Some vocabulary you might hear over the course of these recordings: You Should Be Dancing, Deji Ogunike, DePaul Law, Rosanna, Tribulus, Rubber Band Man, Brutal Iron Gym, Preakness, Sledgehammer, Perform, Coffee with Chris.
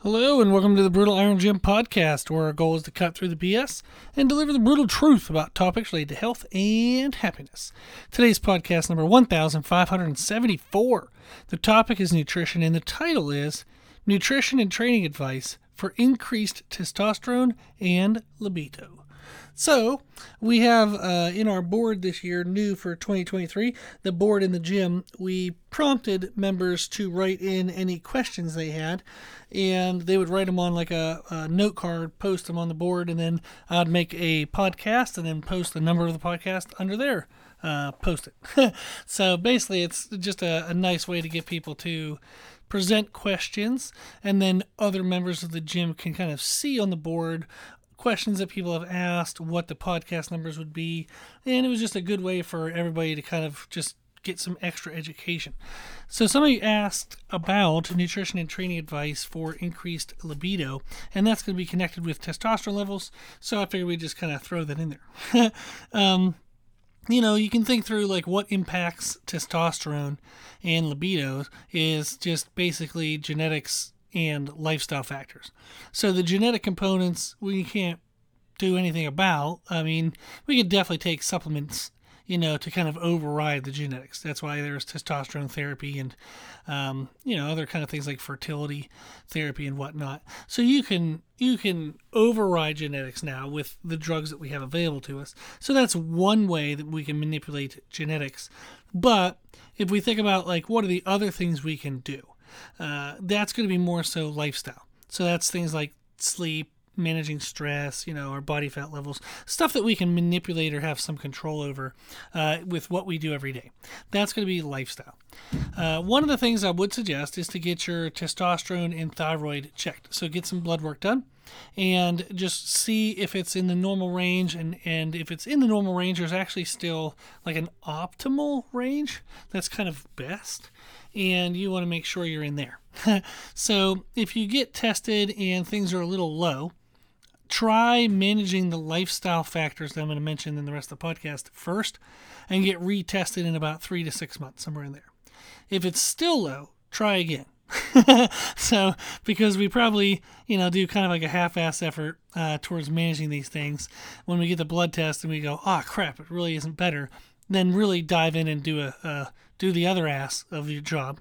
Hello and welcome to the Brutal Iron Gym podcast, where our goal is to cut through the BS and deliver the brutal truth about topics related to health and happiness. Today's podcast number 1574. The topic is nutrition and the title is Nutrition and Training Advice for Increased Testosterone and Libido. So, we have in our board this year, new for 2023, the board in the gym, we prompted members to write in any questions they had, and they would write them on like a note card, post them on the board, and then I'd make a podcast and then post the number of the podcast under there. Post it. So basically, it's just a nice way to get people to present questions, and then other members of the gym can kind of see on the board questions that people have asked, what the podcast numbers would be, and it was just a good way for everybody to kind of just get some extra education. So somebody asked about nutrition and training advice for increased libido, and that's going to be connected with testosterone levels, so I figured we'd just kind of throw that in there. You know, you can think through like what impacts testosterone and libido is just basically genetics and lifestyle factors. So the genetic components, we can't do anything about. I mean, we could definitely take supplements, you know, to kind of override the genetics. That's why there's testosterone therapy and, you know, other kind of things like fertility therapy and whatnot. So you can override genetics now with the drugs that we have available to us. So that's one way that we can manipulate genetics. But if we think about like, what are the other things we can do? That's going to be more so lifestyle. So that's things like sleep, managing stress, you know, our body fat levels, stuff that we can manipulate or have some control over with what we do every day. That's going to be lifestyle. One of the things I would suggest is to get your testosterone and thyroid checked. So get some blood work done and just see if it's in the normal range. And if it's in the normal range, there's actually still like an optimal range that's kind of best. And you want to make sure you're in there. So if you get tested and things are a little low, try managing the lifestyle factors that I'm going to mention in the rest of the podcast first and get retested in about 3 to 6 months, somewhere in there. If it's still low, try again. So, because we probably, you know, do kind of like a half-ass effort towards managing these things. When we get the blood test and we go, ah, crap, it really isn't better, then really dive in and do do the other ass of your job.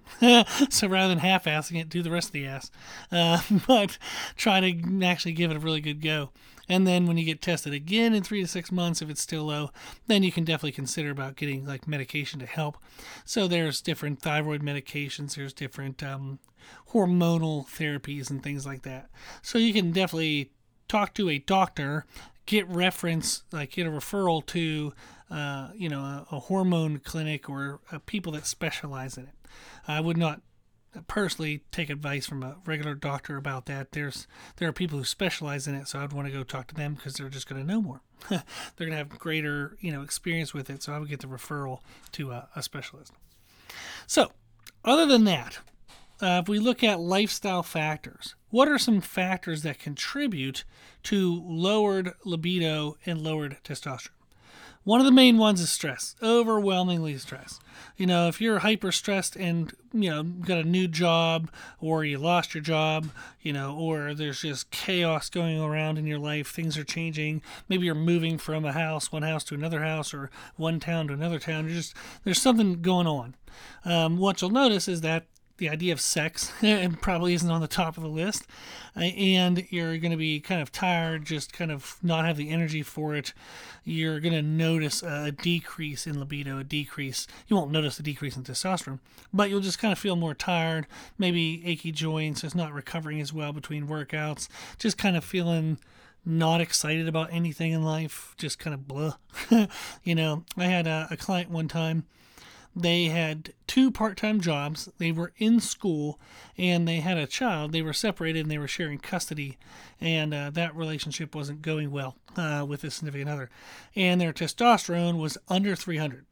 So rather than half-assing it, do the rest of the ass. But try to actually give it a really good go. And then when you get tested again in 3 to 6 months, if it's still low, then you can definitely consider about getting like medication to help. So there's different thyroid medications, there's different hormonal therapies and things like that. So you can definitely talk to a doctor, get a referral to, you know, a hormone clinic or people that specialize in it. I would not personally take advice from a regular doctor about that. There are people who specialize in it, so I'd want to go talk to them because they're just going to know more. They're going to have greater, you know, experience with it, so I would get the referral to a specialist. So, other than that, if we look at lifestyle factors, what are some factors that contribute to lowered libido and lowered testosterone? One of the main ones is stress, overwhelmingly stress. You know, if you're hyper stressed and, you know, got a new job or you lost your job, you know, or there's just chaos going around in your life, things are changing. Maybe you're moving from one house to another house or one town to another town. There's something going on. What you'll notice is that the idea of sex probably isn't on the top of the list, and you're going to be kind of tired, just kind of not have the energy for it. You're going to notice a decrease in libido, you won't notice a decrease in testosterone, but you'll just kind of feel more tired, maybe achy joints, it's not recovering as well between workouts, just kind of feeling not excited about anything in life, just kind of blah. You know, I had a client one time. They had two part-time jobs, they were in school, and they had a child. They were separated and they were sharing custody, and that relationship wasn't going well with this significant other. And their testosterone was under 300.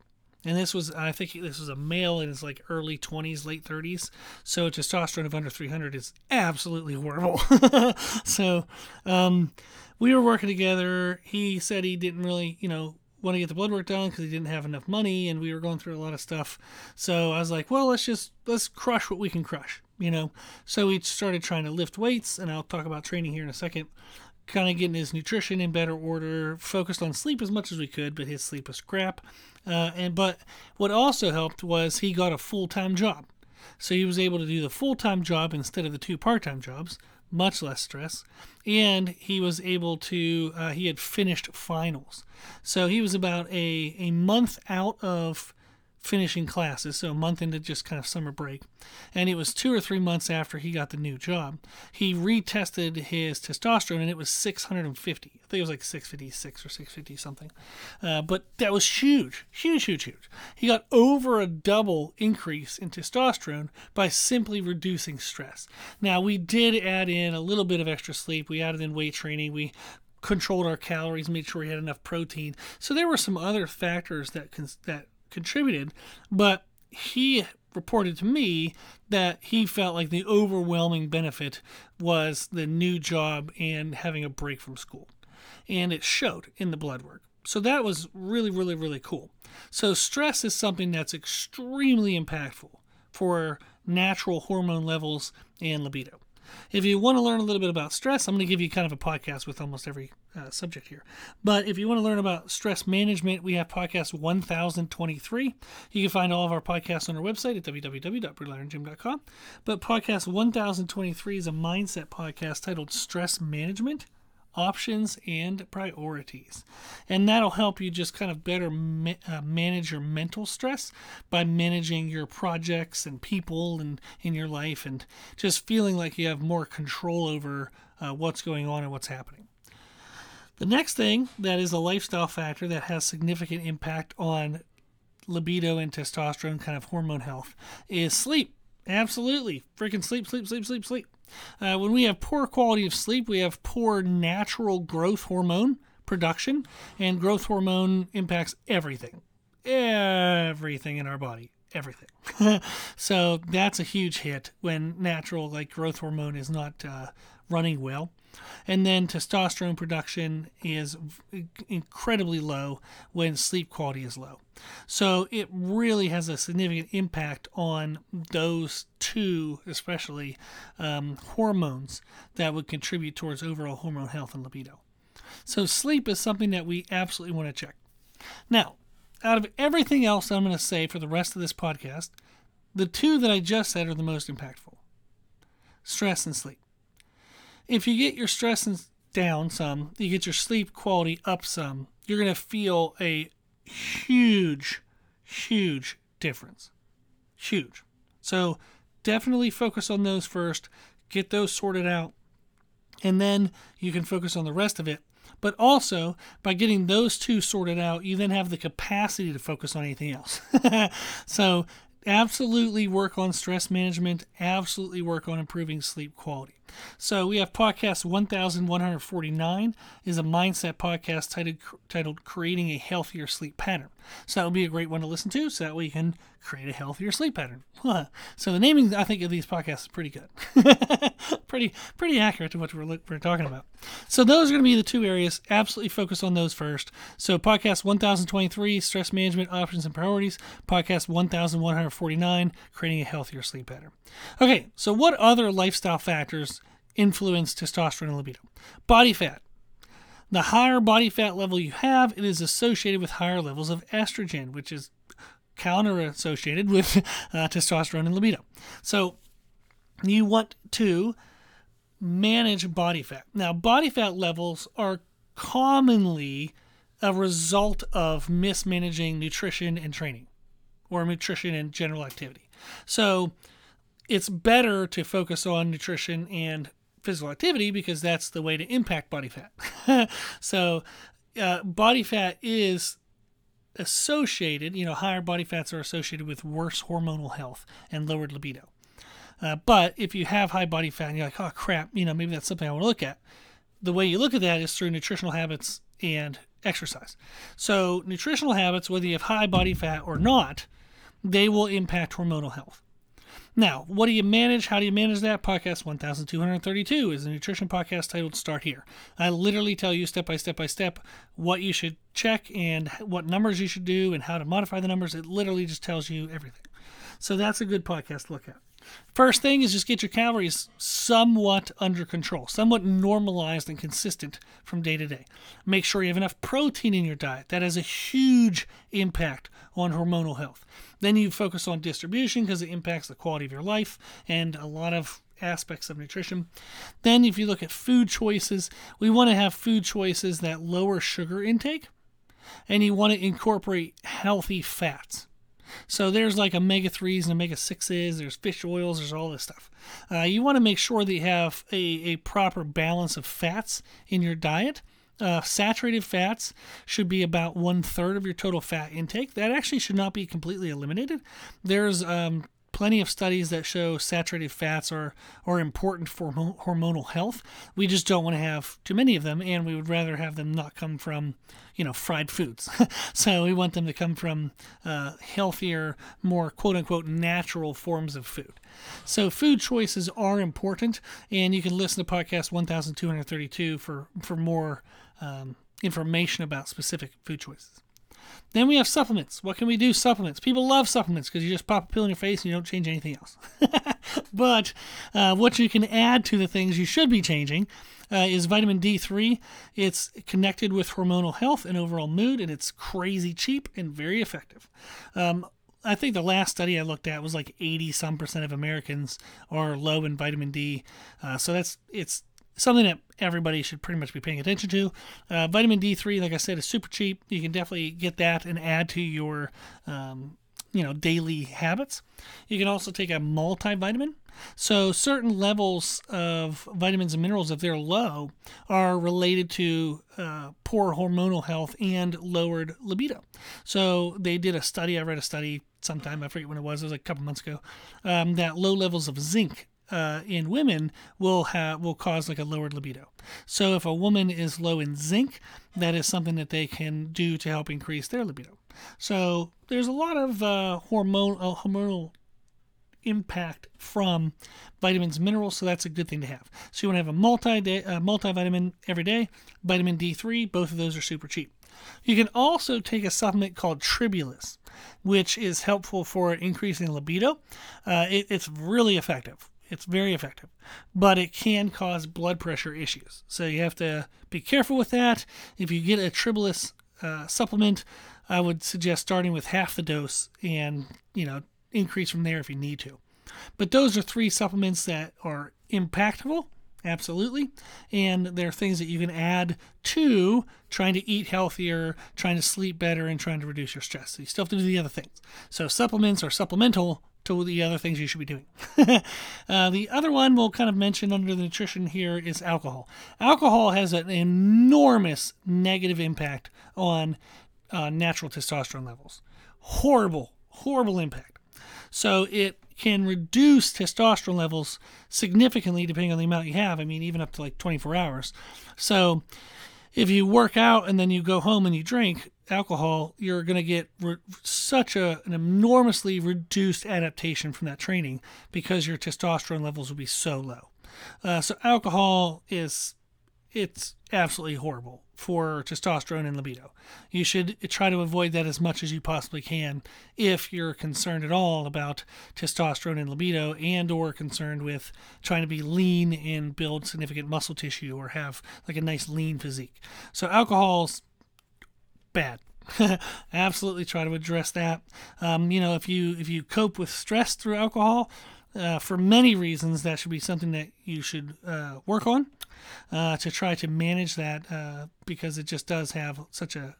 And I think this was a male in his like early 20s, late 30s. So testosterone of under 300 is absolutely horrible. So we were working together. He said he didn't really, you know, want to get the blood work done because he didn't have enough money and we were going through a lot of stuff. So I was like, well, let's crush what we can crush. you know. So he started trying to lift weights, and I'll talk about training here in a second. Kind of getting his nutrition in better order, focused on sleep as much as we could, but his sleep was crap. But what also helped was he got a full-time job. So he was able to do the full-time job instead of the two part-time jobs, much less stress. And he was able to, he had finished finals. So he was about a month out of finishing classes, so a month into just kind of summer break. And it was 2 or 3 months after he got the new job. He retested his testosterone, and it was 650. I think it was like 656 or 650 something. But that was huge, huge, huge, huge. He got over a double increase in testosterone by simply reducing stress. Now, we did add in a little bit of extra sleep. We added in weight training. We controlled our calories, made sure he had enough protein. So there were some other factors that contributed, but he reported to me that he felt like the overwhelming benefit was the new job and having a break from school, and it showed in the blood work. So that was really, really, really cool. So stress is something that's extremely impactful for natural hormone levels and libido. If you want to learn a little bit about stress, I'm going to give you kind of a podcast with almost every subject here. But if you want to learn about stress management, we have podcast 1023. You can find all of our podcasts on our website at www.brutalirongym.com. But podcast 1023 is a mindset podcast titled Stress Management, Options, and Priorities. And that'll help you just kind of better manage your mental stress by managing your projects and people and in your life, and just feeling like you have more control over what's going on and what's happening. The next thing that is a lifestyle factor that has significant impact on libido and testosterone, kind of hormone health, is sleep. Absolutely. Freaking sleep. When we have poor quality of sleep, we have poor natural growth hormone production, and growth hormone impacts everything in our body, everything. So that's a huge hit when natural growth hormone is not running well. And then testosterone production is incredibly low when sleep quality is low. So it really has a significant impact on those two, especially hormones that would contribute towards overall hormone health and libido. So sleep is something that we absolutely want to check. Now, out of everything else I'm going to say for the rest of this podcast, the two that I just said are the most impactful: stress and sleep. If you get your stress down some, you get your sleep quality up some, you're going to feel a huge, huge difference. Huge. So definitely focus on those first, get those sorted out, and then you can focus on the rest of it. But also, by getting those two sorted out, you then have the capacity to focus on anything else. So absolutely work on stress management, absolutely work on improving sleep quality. So we have podcast 1149 is a mindset podcast titled Creating a Healthier Sleep Pattern. So that would be a great one to listen to, so that we can create a healthier sleep pattern. So the naming, I think, of these podcasts is pretty good. pretty accurate to what we're talking about. So those are going to be the two areas. Absolutely focus on those first. So podcast 1023, Stress Management, Options, and Priorities. Podcast 1149, Creating a Healthier Sleep Pattern. Okay, so what other lifestyle factors influence testosterone and libido? Body fat. The higher body fat level you have, it is associated with higher levels of estrogen, which is counter-associated with testosterone and libido. So you want to manage body fat. Now, body fat levels are commonly a result of mismanaging nutrition and training, or nutrition and general activity. So it's better to focus on nutrition and physical activity, because that's the way to impact body fat. So body fat is associated, higher body fats are associated with worse hormonal health and lowered libido. But if you have high body fat and you're like, oh crap, maybe that's something I want to look at, the way you look at that is through nutritional habits and exercise. So nutritional habits, whether you have high body fat or not, they will impact hormonal health. Now, what do you manage? How do you manage that? Podcast 1232 is a nutrition podcast titled Start Here. I literally tell you step by step what you should check and what numbers you should do and how to modify the numbers. It literally just tells you everything. So that's a good podcast to look at. First thing is just get your calories somewhat under control, somewhat normalized and consistent from day to day. Make sure you have enough protein in your diet. That has a huge impact on hormonal health. Then you focus on distribution because it impacts the quality of your life and a lot of aspects of nutrition. Then if you look at food choices, we want to have food choices that lower sugar intake, and you want to incorporate healthy fats. So there's like omega-3s and omega-6s, there's fish oils, there's all this stuff. You want to make sure that you have a proper balance of fats in your diet. Saturated fats should be about 1/3 of your total fat intake. That actually should not be completely eliminated. There's plenty of studies that show saturated fats are important for hormonal health. We just don't want to have too many of them, and we would rather have them not come from, fried foods. So we want them to come from healthier, more quote-unquote natural forms of food. So food choices are important, and you can listen to podcast 1232 for more information about specific food choices. Then we have supplements. What can we do? Supplements. People love supplements because you just pop a pill in your face and you don't change anything else. But what you can add to the things you should be changing is vitamin D3. It's connected with hormonal health and overall mood, and it's crazy cheap and very effective. I think the last study I looked at was like 80-some% of Americans are low in vitamin D. So it's something that everybody should pretty much be paying attention to. Vitamin D3, like I said, is super cheap. You can definitely get that and add to your daily habits. You can also take a multivitamin. So certain levels of vitamins and minerals, if they're low, are related to poor hormonal health and lowered libido. So they did a study, I read a study sometime, I forget when it was like a couple months ago, that low levels of zinc in women will cause like a lowered libido. So if a woman is low in zinc, that is something that they can do to help increase their libido. So there's a lot of hormonal impact from vitamins and minerals, so that's a good thing to have. So you want to have a multivitamin every day, vitamin D3, both of those are super cheap. You can also take a supplement called Tribulus, which is helpful for increasing libido. It's really effective. It's very effective, but it can cause blood pressure issues. So you have to be careful with that. If you get a Tribulus supplement, I would suggest starting with half the dose and, increase from there if you need to. But those are three supplements that are impactful, absolutely, and they're things that you can add to trying to eat healthier, trying to sleep better, and trying to reduce your stress. So you still have to do the other things. So supplements are supplemental to the other things you should be doing. The other one we'll kind of mention under the nutrition here is alcohol. Alcohol has an enormous negative impact on natural testosterone levels. Horrible, horrible impact. So it can reduce testosterone levels significantly depending on the amount you have. I mean, even up to like 24 hours. So if you work out and then you go home and you drink alcohol, you're going to get such an enormously reduced adaptation from that training because your testosterone levels will be so low. So alcohol it's absolutely horrible for testosterone and libido. You should try to avoid that as much as you possibly can if you're concerned at all about testosterone and libido, and or concerned with trying to be lean and build significant muscle tissue or have like a nice lean physique. So alcohol's bad. Absolutely try to address that. If you cope with stress through alcohol, for many reasons, that should be something that you should work on to try to manage that because it just does have such a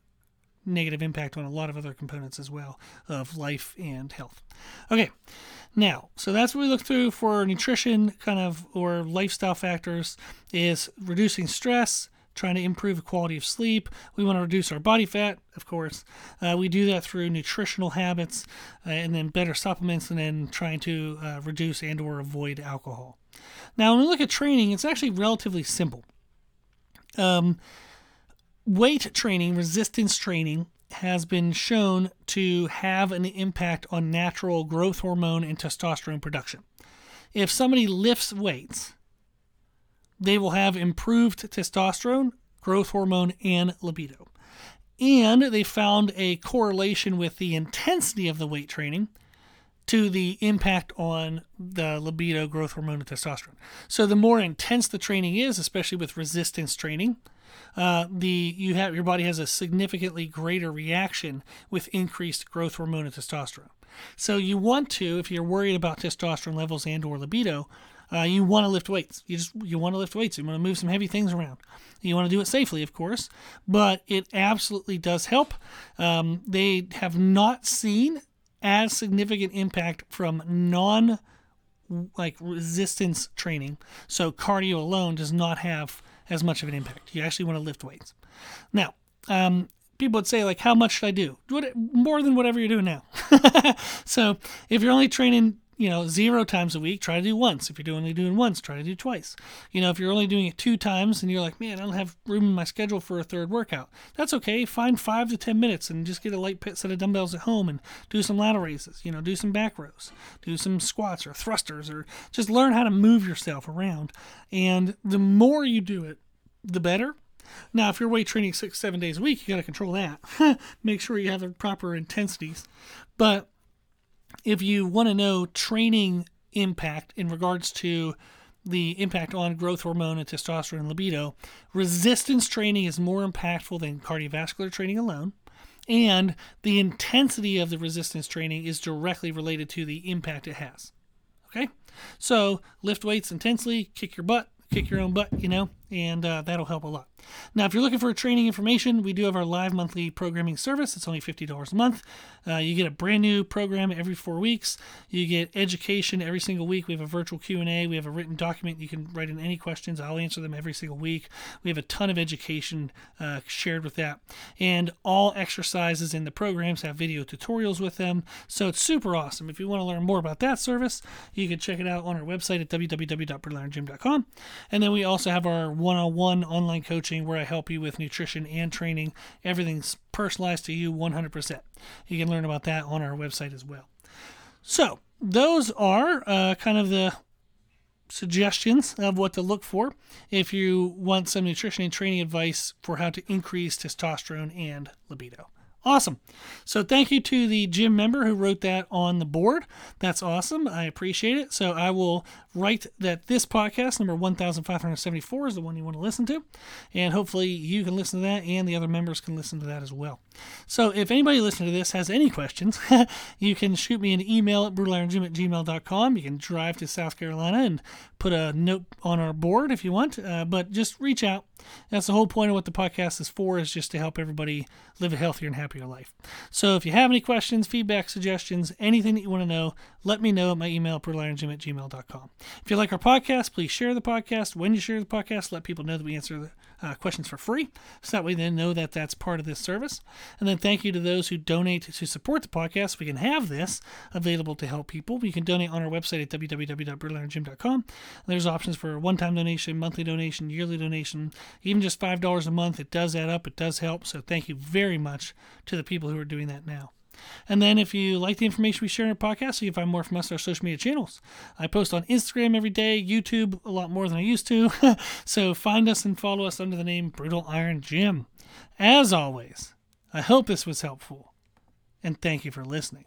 negative impact on a lot of other components as well of life and health. Okay, now, so that's what we look through for nutrition or lifestyle factors is reducing stress, trying to improve the quality of sleep. We want to reduce our body fat, of course. We do that through nutritional habits and then better supplements, and then trying to reduce and or avoid alcohol. Now, when we look at training, it's actually relatively simple. Weight training, resistance training, has been shown to have an impact on natural growth hormone and testosterone production. If somebody lifts weights, they will have improved testosterone, growth hormone, and libido. And they found a correlation with the intensity of the weight training to the impact on the libido, growth hormone, and testosterone. So the more intense the training is, especially with resistance training, your body has a significantly greater reaction with increased growth hormone and testosterone. So you want to, if you're worried about testosterone levels and or libido, you want to lift weights. You want to lift weights. You want to move some heavy things around. You want to do it safely, of course, but it absolutely does help. They have not seen as significant impact from resistance training. So cardio alone does not have as much of an impact. You actually want to lift weights. Now, people would say, how much should I do? More than whatever you're doing now. So if you're only training 0 times a week, try to do once. If you're only doing once, try to do twice. If you're only doing it 2 times and you're like, man, I don't have room in my schedule for a third workout, that's okay. Find 5 to 10 minutes and just get a light set of dumbbells at home and do some lateral raises, do some back rows, do some squats or thrusters, or just learn how to move yourself around. And the more you do it, the better. Now, if you're weight training 6-7 days a week, you got to control that. Make sure you have the proper intensities. But if you want to know training impact in regards to the impact on growth hormone and testosterone and libido, resistance training is more impactful than cardiovascular training alone. And the intensity of the resistance training is directly related to the impact it has. Okay? So lift weights intensely, kick your own butt, and that'll help a lot. Now, if you're looking for training information, we do have our live monthly programming service. It's only $50 a month. You get a brand new program every 4 weeks. You get education every single week. We have a virtual Q&A. We have a written document. You can write in any questions. I'll answer them every single week. We have a ton of education shared with that. And all exercises in the programs have video tutorials with them. So it's super awesome. If you want to learn more about that service, you can check it out on our website at www.brutalirongym.com. And then we also have our one-on-one online coaching where I help you with nutrition and training. Everything's personalized to you 100%. You can learn about that on our website as well. So those are kind of the suggestions of what to look for if you want some nutrition and training advice for how to increase testosterone and libido. Awesome. So thank you to the gym member who wrote that on the board. That's awesome. I appreciate it. So I will write that this podcast, number 1574, is the one you want to listen to. And hopefully you can listen to that and the other members can listen to that as well. So if anybody listening to this has any questions, you can shoot me an email at brutalirongym@gmail.com. You can drive to South Carolina and put a note on our board if you want, but just reach out. That's the whole point of what the podcast is for, is just to help everybody live a healthier and happier life. So if you have any questions, feedback, suggestions, anything that you want to know, let me know at my email, brutalirongym@gmail.com. If you like our podcast, please share the podcast. When you share the podcast, let people know that we answer the questions for free. So that way they know that that's part of this service. And then thank you to those who donate to support the podcast. We can have this available to help people. You can donate on our website at www.brutalirongym.com. There's options for one-time donation, monthly donation, yearly donation, even just $5 a month. It does add up. It does help. So thank you very much to the people who are doing that now. And then if you like the information we share in our podcast, you can find more from us on our social media channels. I post on Instagram every day, YouTube a lot more than I used to. So find us and follow us under the name Brutal Iron Gym. As always, I hope this was helpful, and thank you for listening.